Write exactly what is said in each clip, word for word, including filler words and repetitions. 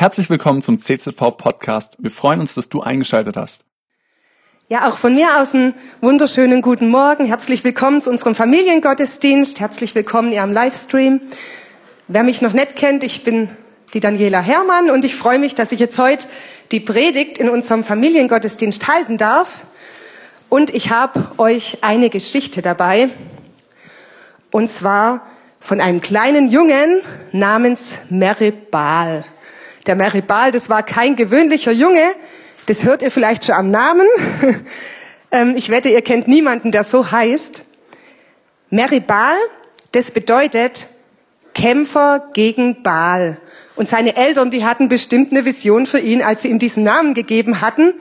Herzlich willkommen zum C Z V-Podcast. Wir freuen uns, dass du eingeschaltet hast. Ja, auch von mir aus einen wunderschönen guten Morgen. Herzlich willkommen zu unserem Familiengottesdienst. Herzlich willkommen hier am Livestream. Wer mich noch nicht kennt, ich bin die Daniela Herrmann und ich freue mich, dass ich jetzt heute die Predigt in unserem Familiengottesdienst halten darf. Und ich habe euch eine Geschichte dabei. Und zwar von einem kleinen Jungen namens Meribaal. Der Meribaal, das war kein gewöhnlicher Junge. Das hört ihr vielleicht schon am Namen. Ich wette, ihr kennt niemanden, der so heißt. Meribaal, das bedeutet Kämpfer gegen Baal. Und seine Eltern, die hatten bestimmt eine Vision für ihn, als sie ihm diesen Namen gegeben hatten.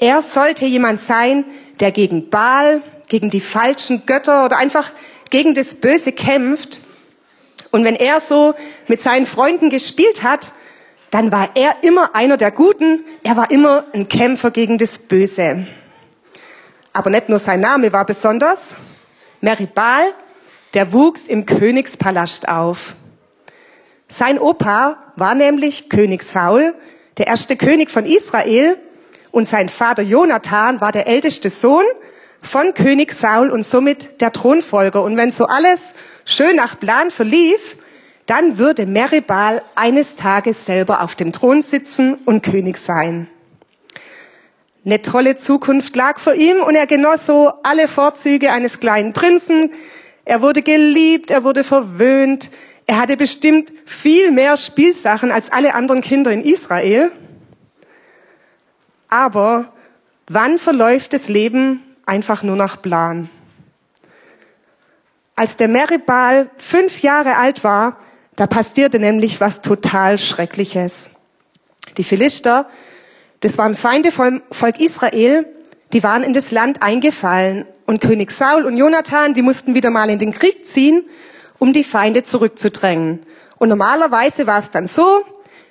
Er sollte jemand sein, der gegen Baal, gegen die falschen Götter oder einfach gegen das Böse kämpft. Und wenn er so mit seinen Freunden gespielt hat, dann war er immer einer der Guten, er war immer ein Kämpfer gegen das Böse. Aber nicht nur sein Name war besonders. Meribaal, der wuchs im Königspalast auf. Sein Opa war nämlich König Saul, der erste König von Israel, und sein Vater Jonathan war der älteste Sohn von König Saul und somit der Thronfolger. Und wenn so alles schön nach Plan verlief, dann würde Meribaal eines Tages selber auf dem Thron sitzen und König sein. Eine tolle Zukunft lag vor ihm und er genoss so alle Vorzüge eines kleinen Prinzen. Er wurde geliebt, er wurde verwöhnt. Er hatte bestimmt viel mehr Spielsachen als alle anderen Kinder in Israel. Aber wann verläuft das Leben einfach nur nach Plan? Als der Meribaal fünf Jahre alt war, da passierte nämlich was total Schreckliches. Die Philister, das waren Feinde vom Volk Israel, die waren in das Land eingefallen. Und König Saul und Jonathan, die mussten wieder mal in den Krieg ziehen, um die Feinde zurückzudrängen. Und normalerweise war es dann so,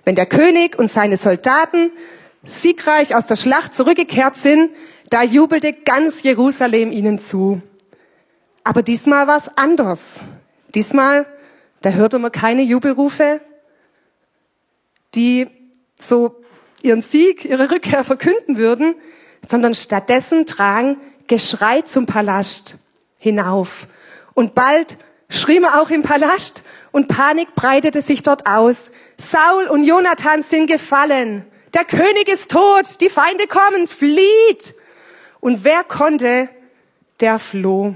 wenn der König und seine Soldaten siegreich aus der Schlacht zurückgekehrt sind, da jubelte ganz Jerusalem ihnen zu. Aber diesmal war es anders. Diesmal da hörte man keine Jubelrufe, die so ihren Sieg, ihre Rückkehr verkünden würden, sondern stattdessen drang Geschrei zum Palast hinauf. Und bald schrie man auch im Palast und Panik breitete sich dort aus. Saul und Jonathan sind gefallen. Der König ist tot. Die Feinde kommen. Flieht. Und wer konnte, der floh.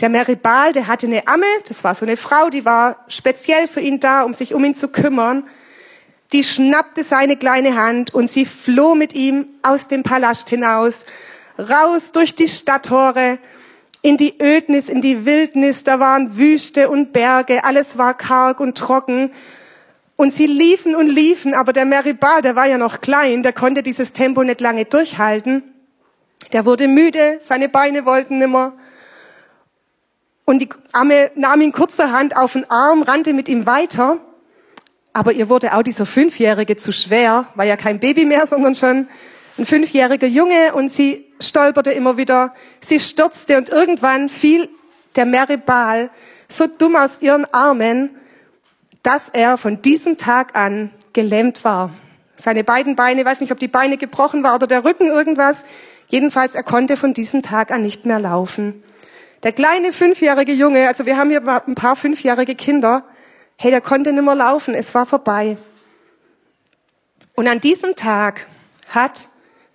Der Meribaal, der hatte eine Amme, das war so eine Frau, die war speziell für ihn da, um sich um ihn zu kümmern. Die schnappte seine kleine Hand und sie floh mit ihm aus dem Palast hinaus, raus durch die Stadttore, in die Ödnis, in die Wildnis. Da waren Wüste und Berge, alles war karg und trocken. Und sie liefen und liefen, aber der Meribaal, der war ja noch klein, der konnte dieses Tempo nicht lange durchhalten. Der wurde müde, seine Beine wollten nimmer. Und die Amme nahm ihn kurzerhand auf den Arm, rannte mit ihm weiter. Aber ihr wurde auch dieser Fünfjährige zu schwer, war ja kein Baby mehr, sondern schon ein fünfjähriger Junge. Und sie stolperte immer wieder, sie stürzte und irgendwann fiel der Meribaal so dumm aus ihren Armen, dass er von diesem Tag an gelähmt war. Seine beiden Beine, ich weiß nicht, ob die Beine gebrochen waren oder der Rücken irgendwas. Jedenfalls, er konnte von diesem Tag an nicht mehr laufen. Der kleine fünfjährige Junge, also wir haben hier ein paar fünfjährige Kinder, hey, der konnte nicht mehr laufen, es war vorbei. Und an diesem Tag hat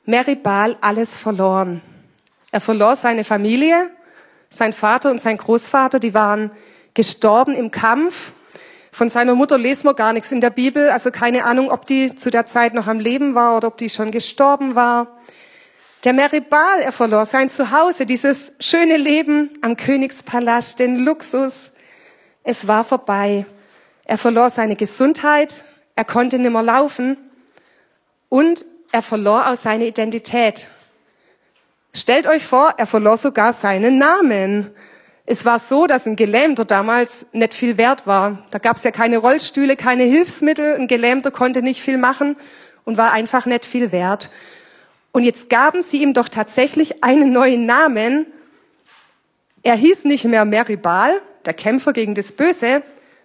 Meribaal alles verloren. Er verlor seine Familie, sein Vater und sein Großvater, die waren gestorben im Kampf. Von seiner Mutter lesen wir gar nichts in der Bibel, also keine Ahnung, ob die zu der Zeit noch am Leben war oder ob die schon gestorben war. Der Meribaal, er verlor sein Zuhause, dieses schöne Leben am Königspalast, den Luxus. Es war vorbei. Er verlor seine Gesundheit, er konnte nicht mehr laufen und er verlor auch seine Identität. Stellt euch vor, er verlor sogar seinen Namen. Es war so, dass ein Gelähmter damals nicht viel wert war. Da gab es ja keine Rollstühle, keine Hilfsmittel. Ein Gelähmter konnte nicht viel machen und war einfach nicht viel wert. Und jetzt gaben sie ihm doch tatsächlich einen neuen Namen. Er hieß nicht mehr Meribaal, der Kämpfer gegen das Böse,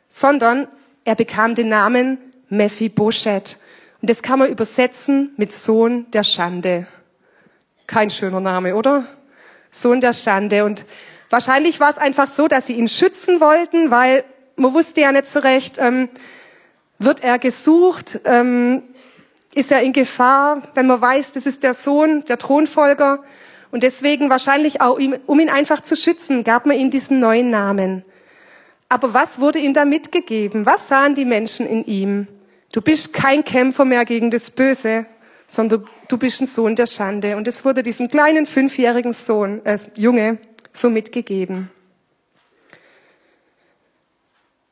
sondern er bekam den Namen Mephiboscheth. Und das kann man übersetzen mit Sohn der Schande. Kein schöner Name, oder? Sohn der Schande. Und wahrscheinlich war es einfach so, dass sie ihn schützen wollten, weil man wusste ja nicht so recht, ähm, wird er gesucht, ähm, ist er in Gefahr, wenn man weiß, das ist der Sohn, der Thronfolger. Und deswegen wahrscheinlich auch, um ihn einfach zu schützen, gab man ihm diesen neuen Namen. Aber was wurde ihm da mitgegeben? Was sahen die Menschen in ihm? Du bist kein Kämpfer mehr gegen das Böse, sondern du bist ein Sohn der Schande. Und es wurde diesem kleinen fünfjährigen Sohn, äh, Junge so mitgegeben.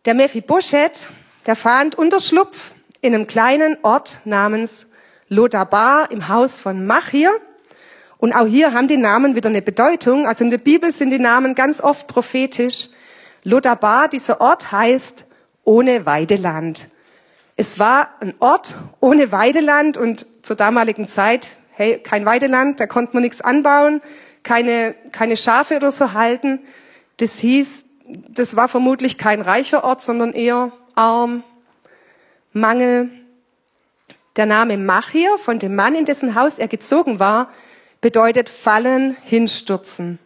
Der Mephiboscheth, der fand Unterschlupf in einem kleinen Ort namens Lodabar im Haus von Machir. Und auch hier haben die Namen wieder eine Bedeutung. Also in der Bibel sind die Namen ganz oft prophetisch. Lodabar, dieser Ort, heißt ohne Weideland. Es war ein Ort ohne Weideland und zur damaligen Zeit, hey, kein Weideland, da konnte man nichts anbauen, keine, keine Schafe oder so halten. Das hieß, das war vermutlich kein reicher Ort, sondern eher arm, Mangel. Der Name Machir, von dem Mann, in dessen Haus er gezogen war, bedeutet fallen, hinstürzen.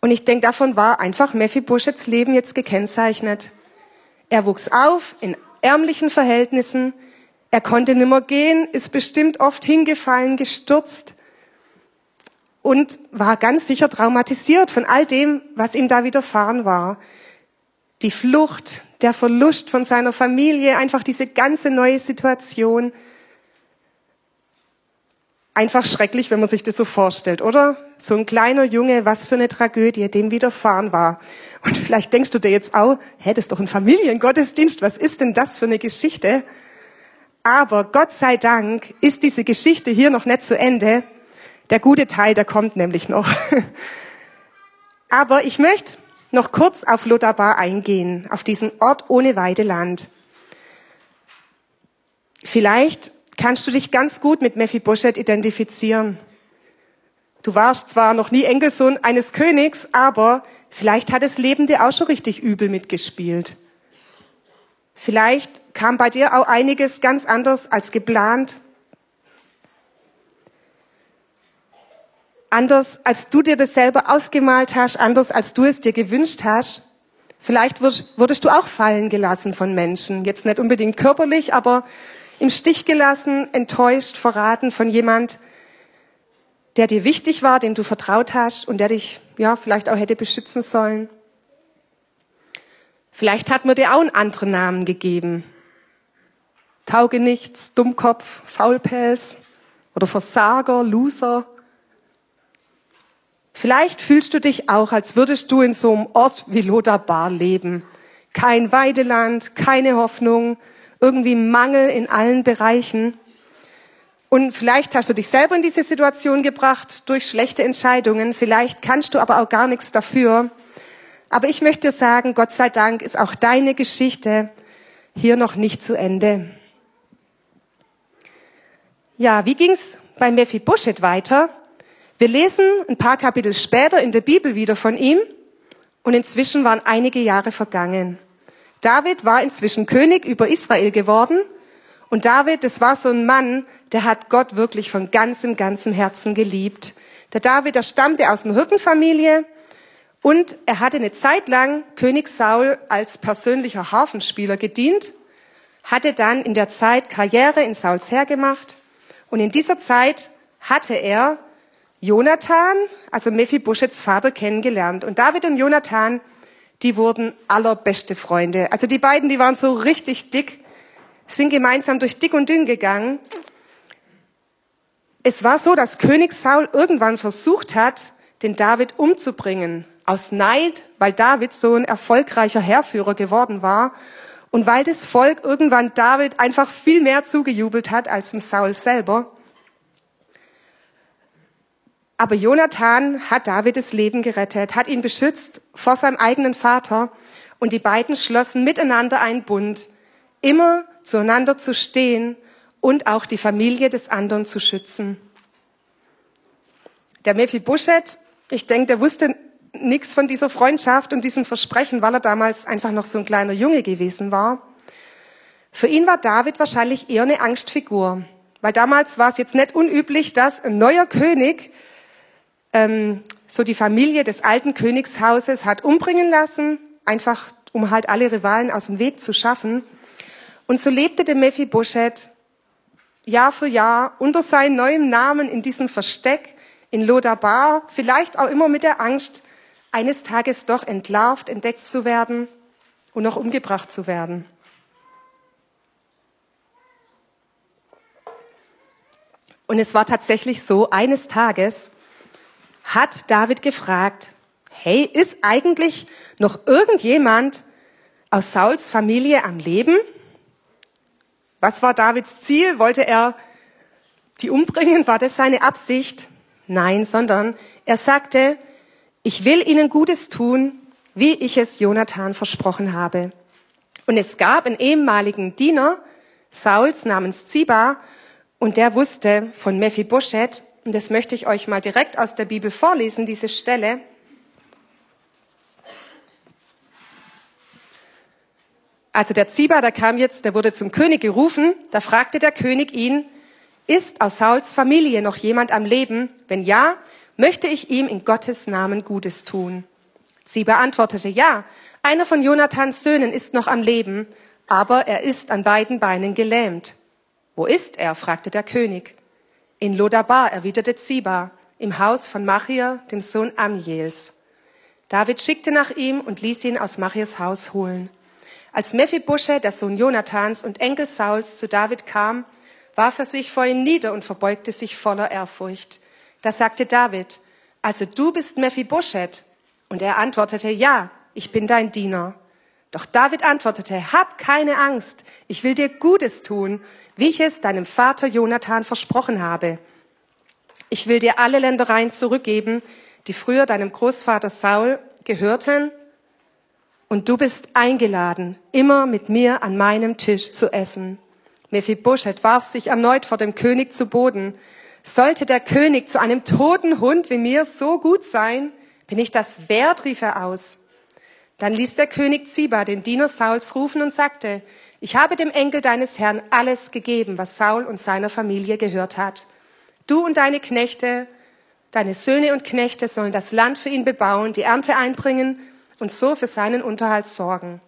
Und ich denke, davon war einfach Mephiboscheths Leben jetzt gekennzeichnet. Er wuchs auf in ärmlichen Verhältnissen. Er konnte nimmer gehen, ist bestimmt oft hingefallen, gestürzt und war ganz sicher traumatisiert von all dem, was ihm da widerfahren war. Die Flucht, der Verlust von seiner Familie, einfach diese ganze neue Situation. Einfach schrecklich, wenn man sich das so vorstellt, oder? So ein kleiner Junge, was für eine Tragödie, dem widerfahren war. Und vielleicht denkst du dir jetzt auch, hä, das ist doch ein Familiengottesdienst, was ist denn das für eine Geschichte? Aber Gott sei Dank ist diese Geschichte hier noch nicht zu Ende. Der gute Teil, der kommt nämlich noch. Aber ich möchte noch kurz auf Lodabar eingehen, auf diesen Ort ohne Weideland. Vielleicht kannst du dich ganz gut mit Mephiboscheth identifizieren. Du warst zwar noch nie Enkelsohn eines Königs, aber vielleicht hat das Leben dir auch schon richtig übel mitgespielt. Vielleicht kam bei dir auch einiges ganz anders als geplant. Anders, als du dir das selber ausgemalt hast, anders, als du es dir gewünscht hast. Vielleicht wurdest du auch fallen gelassen von Menschen. Jetzt nicht unbedingt körperlich, aber im Stich gelassen, enttäuscht, verraten von jemand, der dir wichtig war, dem du vertraut hast und der dich ja vielleicht auch hätte beschützen sollen. Vielleicht hat man dir auch einen anderen Namen gegeben. Taugenichts, Dummkopf, Faulpelz oder Versager, Loser. Vielleicht fühlst du dich auch, als würdest du in so einem Ort wie Lodabar leben. Kein Weideland, keine Hoffnung, irgendwie Mangel in allen Bereichen. Und vielleicht hast du dich selber in diese Situation gebracht durch schlechte Entscheidungen. Vielleicht kannst du aber auch gar nichts dafür. Aber ich möchte dir sagen, Gott sei Dank ist auch deine Geschichte hier noch nicht zu Ende. Ja, wie ging's bei Mephiboscheth weiter? Wir lesen ein paar Kapitel später in der Bibel wieder von ihm. Und inzwischen waren einige Jahre vergangen. David war inzwischen König über Israel geworden. Und David, das war so ein Mann, der hat Gott wirklich von ganzem, ganzem Herzen geliebt. Der David, der stammte aus einer Hirtenfamilie. Und er hatte eine Zeit lang König Saul als persönlicher Harfenspieler gedient. Hatte dann in der Zeit Karriere in Sauls Heer gemacht. Und in dieser Zeit hatte er Jonathan, also Mephiboscheths Vater, kennengelernt. Und David und Jonathan, die wurden allerbeste Freunde. Also die beiden, die waren so richtig dick, sind gemeinsam durch dick und dünn gegangen. Es war so, dass König Saul irgendwann versucht hat, den David umzubringen. Aus Neid, weil David so ein erfolgreicher Heerführer geworden war und weil das Volk irgendwann David einfach viel mehr zugejubelt hat als dem Saul selber. Aber Jonathan hat David das Leben gerettet, hat ihn beschützt vor seinem eigenen Vater. Und die beiden schlossen miteinander einen Bund, immer zueinander zu stehen und auch die Familie des anderen zu schützen. Der Mephiboscheth, ich denke, der wusste nichts von dieser Freundschaft und diesem Versprechen, weil er damals einfach noch so ein kleiner Junge gewesen war. Für ihn war David wahrscheinlich eher eine Angstfigur, weil damals war es jetzt nicht unüblich, dass ein neuer König ähm, so die Familie des alten Königshauses hat umbringen lassen, einfach um halt alle Rivalen aus dem Weg zu schaffen. Und so lebte der Mephiboscheth Jahr für Jahr unter seinem neuen Namen in diesem Versteck in Lodabar, vielleicht auch immer mit der Angst, eines Tages doch entlarvt, entdeckt zu werden und noch umgebracht zu werden. Und es war tatsächlich so, eines Tages hat David gefragt, hey, ist eigentlich noch irgendjemand aus Sauls Familie am Leben? Was war Davids Ziel? Wollte er die umbringen? War das seine Absicht? Nein, sondern er sagte, ich will ihnen Gutes tun, wie ich es Jonathan versprochen habe. Und es gab einen ehemaligen Diener Sauls namens Ziba, und der wusste von Mephiboscheth, und das möchte ich euch mal direkt aus der Bibel vorlesen, diese Stelle. Also der Ziba, der kam jetzt, der wurde zum König gerufen, da fragte der König ihn, ist aus Sauls Familie noch jemand am Leben? Wenn ja, möchte ich ihm in Gottes Namen Gutes tun. Ziba antwortete, ja, einer von Jonathans Söhnen ist noch am Leben, aber er ist an beiden Beinen gelähmt. Wo ist er? Fragte der König. In Lodabar, erwiderte Ziba, im Haus von Machir, dem Sohn Amjels. David schickte nach ihm und ließ ihn aus Machirs Haus holen. Als Mephiboscheth, der Sohn Jonathans und Enkel Sauls, zu David kam, warf er sich vor ihm nieder und verbeugte sich voller Ehrfurcht. Da sagte David, also du bist Mephiboscheth? Und er antwortete, ja, ich bin dein Diener. Doch David antwortete, hab keine Angst, ich will dir Gutes tun, wie ich es deinem Vater Jonathan versprochen habe. Ich will dir alle Ländereien zurückgeben, die früher deinem Großvater Saul gehörten, und du bist eingeladen, immer mit mir an meinem Tisch zu essen. Mephiboscheth warf sich erneut vor dem König zu Boden. Sollte der König zu einem toten Hund wie mir so gut sein, bin ich das wert, rief er aus. Dann ließ der König Ziba den Diener Sauls rufen und sagte, ich habe dem Enkel deines Herrn alles gegeben, was Saul und seiner Familie gehört hat. Du und deine Knechte, deine Söhne und Knechte sollen das Land für ihn bebauen, die Ernte einbringen und so für seinen Unterhalt sorgen.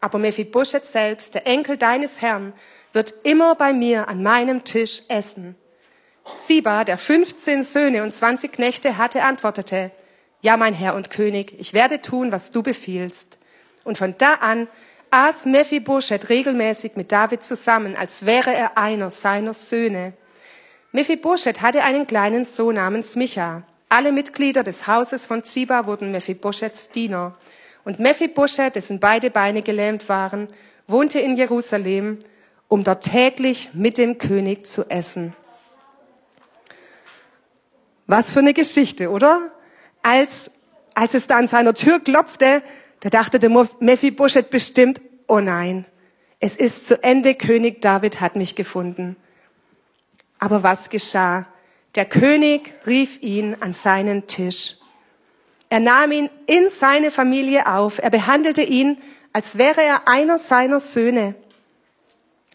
Aber Mephiboscheth selbst, der Enkel deines Herrn, wird immer bei mir an meinem Tisch essen. Ziba, der fünfzehn Söhne und zwanzig Knechte hatte, antwortete, ja, mein Herr und König, ich werde tun, was du befiehlst. Und von da an aß Mephiboscheth regelmäßig mit David zusammen, als wäre er einer seiner Söhne. Mephiboscheth hatte einen kleinen Sohn namens Micha. Alle Mitglieder des Hauses von Ziba wurden Mephiboscheths Diener. Und Mephiboscheth, dessen beide Beine gelähmt waren, wohnte in Jerusalem, um dort täglich mit dem König zu essen. Was für eine Geschichte, oder? Als, als es da an seiner Tür klopfte, da dachte der Mephiboscheth bestimmt, oh nein, es ist zu Ende, König David hat mich gefunden. Aber was geschah? Der König rief ihn an seinen Tisch. Er nahm ihn in seine Familie auf. Er behandelte ihn, als wäre er einer seiner Söhne.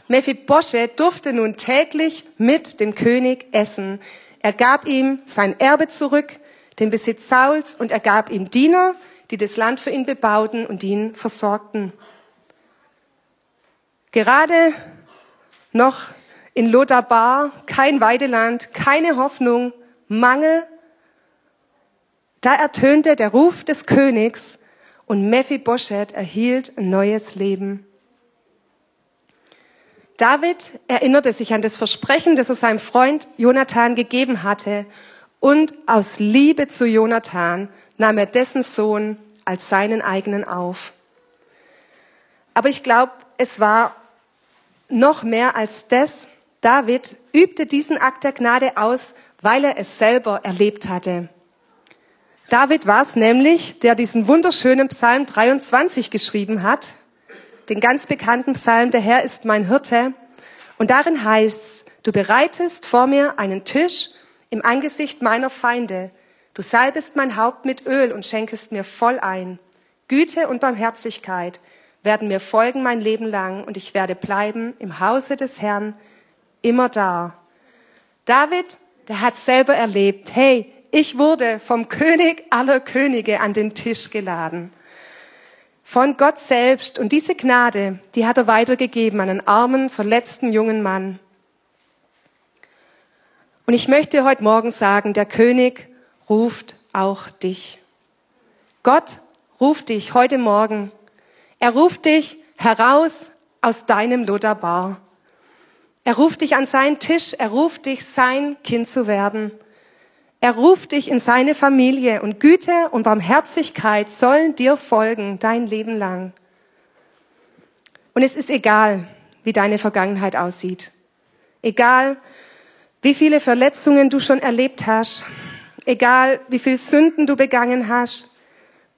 Mephiboscheth durfte nun täglich mit dem König essen. Er gab ihm sein Erbe zurück, den Besitz Sauls, und er gab ihm Diener, die das Land für ihn bebauten und ihn versorgten. Gerade noch in Lodabar, kein Weideland, keine Hoffnung, Mangel. Da ertönte der Ruf des Königs und Mephiboscheth erhielt ein neues Leben. David erinnerte sich an das Versprechen, das er seinem Freund Jonathan gegeben hatte, und aus Liebe zu Jonathan nahm er dessen Sohn als seinen eigenen auf. Aber ich glaube, es war noch mehr als das. David übte diesen Akt der Gnade aus, weil er es selber erlebt hatte. David war es nämlich, der diesen wunderschönen Psalm dreiundzwanzig geschrieben hat, den ganz bekannten Psalm, der Herr ist mein Hirte. Und darin heißt's, du bereitest vor mir einen Tisch im Angesicht meiner Feinde. Du salbest mein Haupt mit Öl und schenkest mir voll ein. Güte und Barmherzigkeit werden mir folgen mein Leben lang und ich werde bleiben im Hause des Herrn immer da. David, der hat selber erlebt, hey, ich wurde vom König aller Könige an den Tisch geladen. Von Gott selbst. Und diese Gnade, die hat er weitergegeben an einen armen, verletzten jungen Mann. Und ich möchte heute Morgen sagen, der König ruft auch dich. Gott ruft dich heute Morgen. Er ruft dich heraus aus deinem Lodabar. Er ruft dich an seinen Tisch. Er ruft dich, sein Kind zu werden. Er ruft dich in seine Familie und Güte und Barmherzigkeit sollen dir folgen, dein Leben lang. Und es ist egal, wie deine Vergangenheit aussieht. Egal, wie viele Verletzungen du schon erlebt hast. Egal, wie viele Sünden du begangen hast.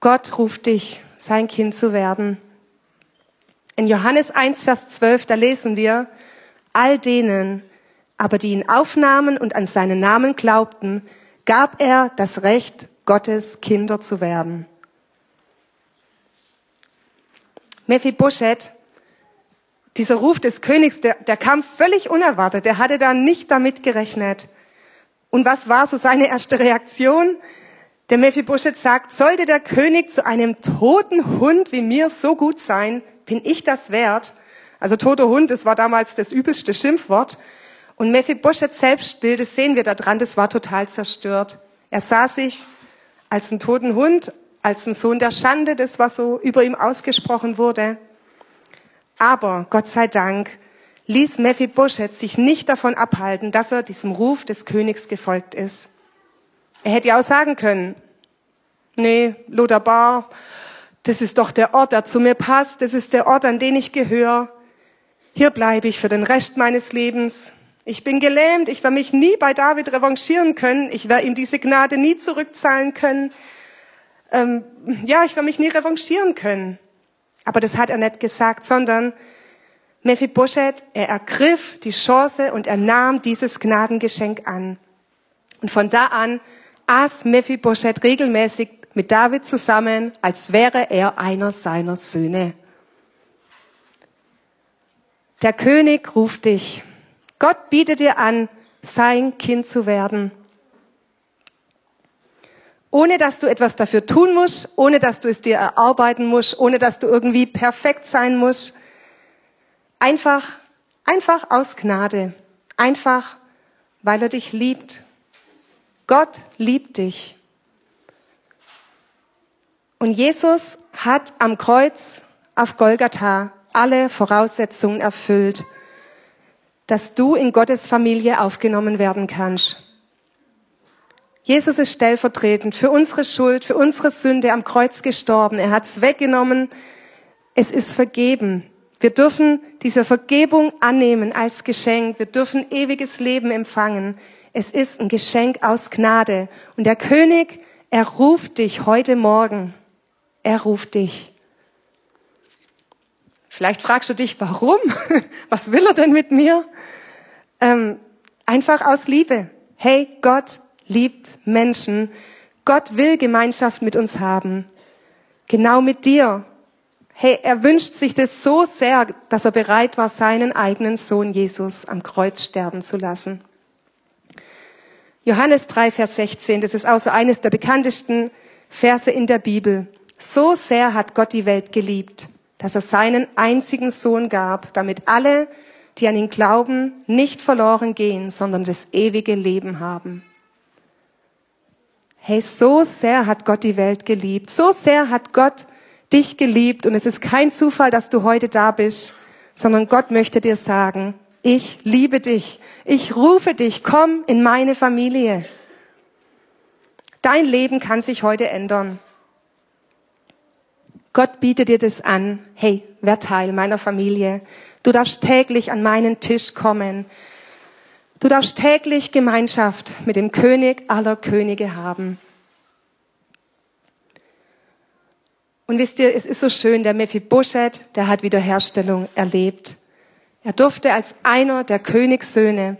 Gott ruft dich, sein Kind zu werden. In Johannes eins, Vers zwölf, da lesen wir, all denen, aber die ihn aufnahmen und an seinen Namen glaubten, gab er das Recht, Gottes Kinder zu werden. Mephiboscheth, dieser Ruf des Königs, der, der kam völlig unerwartet. Er hatte da nicht damit gerechnet. Und was war so seine erste Reaktion? Der Mephiboscheth sagt, sollte der König zu einem toten Hund wie mir so gut sein, bin ich das wert? Also toter Hund, das war damals das übelste Schimpfwort. Und Mephiboscheths Selbstbild, das sehen wir da dran, das war total zerstört. Er sah sich als einen toten Hund, als einen Sohn der Schande, das was so über ihm ausgesprochen wurde. Aber Gott sei Dank ließ Mephiboscheth sich nicht davon abhalten, dass er diesem Ruf des Königs gefolgt ist. Er hätte ja auch sagen können, nee, Lodabar, das ist doch der Ort, der zu mir passt, das ist der Ort, an den ich gehöre. Hier bleibe ich für den Rest meines Lebens. Ich bin gelähmt, ich werde mich nie bei David revanchieren können, ich werde ihm diese Gnade nie zurückzahlen können. Ähm, ja, ich werde mich nie revanchieren können. Aber das hat er nicht gesagt, sondern Mephiboscheth, er ergriff die Chance und er nahm dieses Gnadengeschenk an. Und von da an aß Mephiboscheth regelmäßig mit David zusammen, als wäre er einer seiner Söhne. Der König ruft dich. Gott bietet dir an, sein Kind zu werden. Ohne dass du etwas dafür tun musst, ohne dass du es dir erarbeiten musst, ohne dass du irgendwie perfekt sein musst. Einfach, einfach aus Gnade. Einfach, weil er dich liebt. Gott liebt dich. Und Jesus hat am Kreuz auf Golgatha alle Voraussetzungen erfüllt, dass du in Gottes Familie aufgenommen werden kannst. Jesus ist stellvertretend für unsere Schuld, für unsere Sünde am Kreuz gestorben. Er hat's weggenommen. Es ist vergeben. Wir dürfen diese Vergebung annehmen als Geschenk. Wir dürfen ewiges Leben empfangen. Es ist ein Geschenk aus Gnade. Und der König, er ruft dich heute Morgen. Er ruft dich. Vielleicht fragst du dich, warum? Was will er denn mit mir? Ähm, einfach aus Liebe. Hey, Gott liebt Menschen. Gott will Gemeinschaft mit uns haben. Genau mit dir. Hey, er wünscht sich das so sehr, dass er bereit war, seinen eigenen Sohn Jesus am Kreuz sterben zu lassen. Johannes drei, Vers sechzehn, das ist auch so eines der bekanntesten Verse in der Bibel. So sehr hat Gott die Welt geliebt, dass er seinen einzigen Sohn gab, damit alle, die an ihn glauben, nicht verloren gehen, sondern das ewige Leben haben. Hey, so sehr hat Gott die Welt geliebt. So sehr hat Gott dich geliebt. Und es ist kein Zufall, dass du heute da bist, sondern Gott möchte dir sagen, ich liebe dich. Ich rufe dich, komm in meine Familie. Dein Leben kann sich heute ändern. Gott bietet dir das an. Hey, wer Teil meiner Familie. Du darfst täglich an meinen Tisch kommen. Du darfst täglich Gemeinschaft mit dem König aller Könige haben. Und wisst ihr, es ist so schön, der Mephiboscheth, der hat Wiederherstellung erlebt. Er durfte als einer der Königssöhne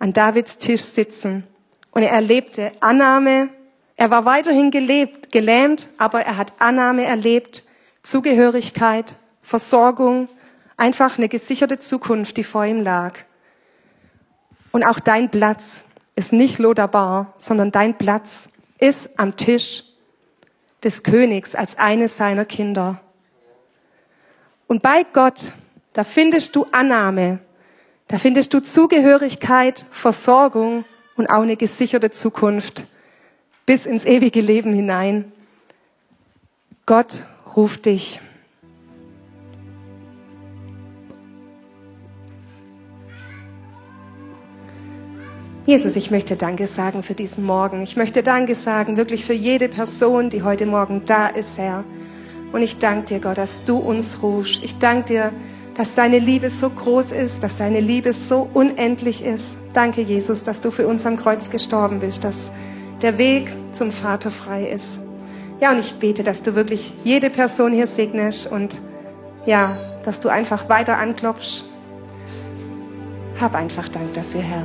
an Davids Tisch sitzen. Und er erlebte Annahme. Er war weiterhin gelebt, gelähmt, aber er hat Annahme erlebt, Zugehörigkeit, Versorgung, einfach eine gesicherte Zukunft, die vor ihm lag. Und auch dein Platz ist nicht Lodabar, sondern dein Platz ist am Tisch des Königs als eines seiner Kinder. Und bei Gott, da findest du Annahme, da findest du Zugehörigkeit, Versorgung und auch eine gesicherte Zukunft bis ins ewige Leben hinein. Gott ruft dich. Jesus, ich möchte Danke sagen für diesen Morgen. Ich möchte Danke sagen, wirklich für jede Person, die heute Morgen da ist, Herr. Und ich danke dir, Gott, dass du uns rufst. Ich danke dir, dass deine Liebe so groß ist, dass deine Liebe so unendlich ist. Danke, Jesus, dass du für uns am Kreuz gestorben bist, dass der Weg zum Vater frei ist. Ja, und ich bete, dass du wirklich jede Person hier segnest und ja, dass du einfach weiter anklopfst. Hab einfach Dank dafür, Herr.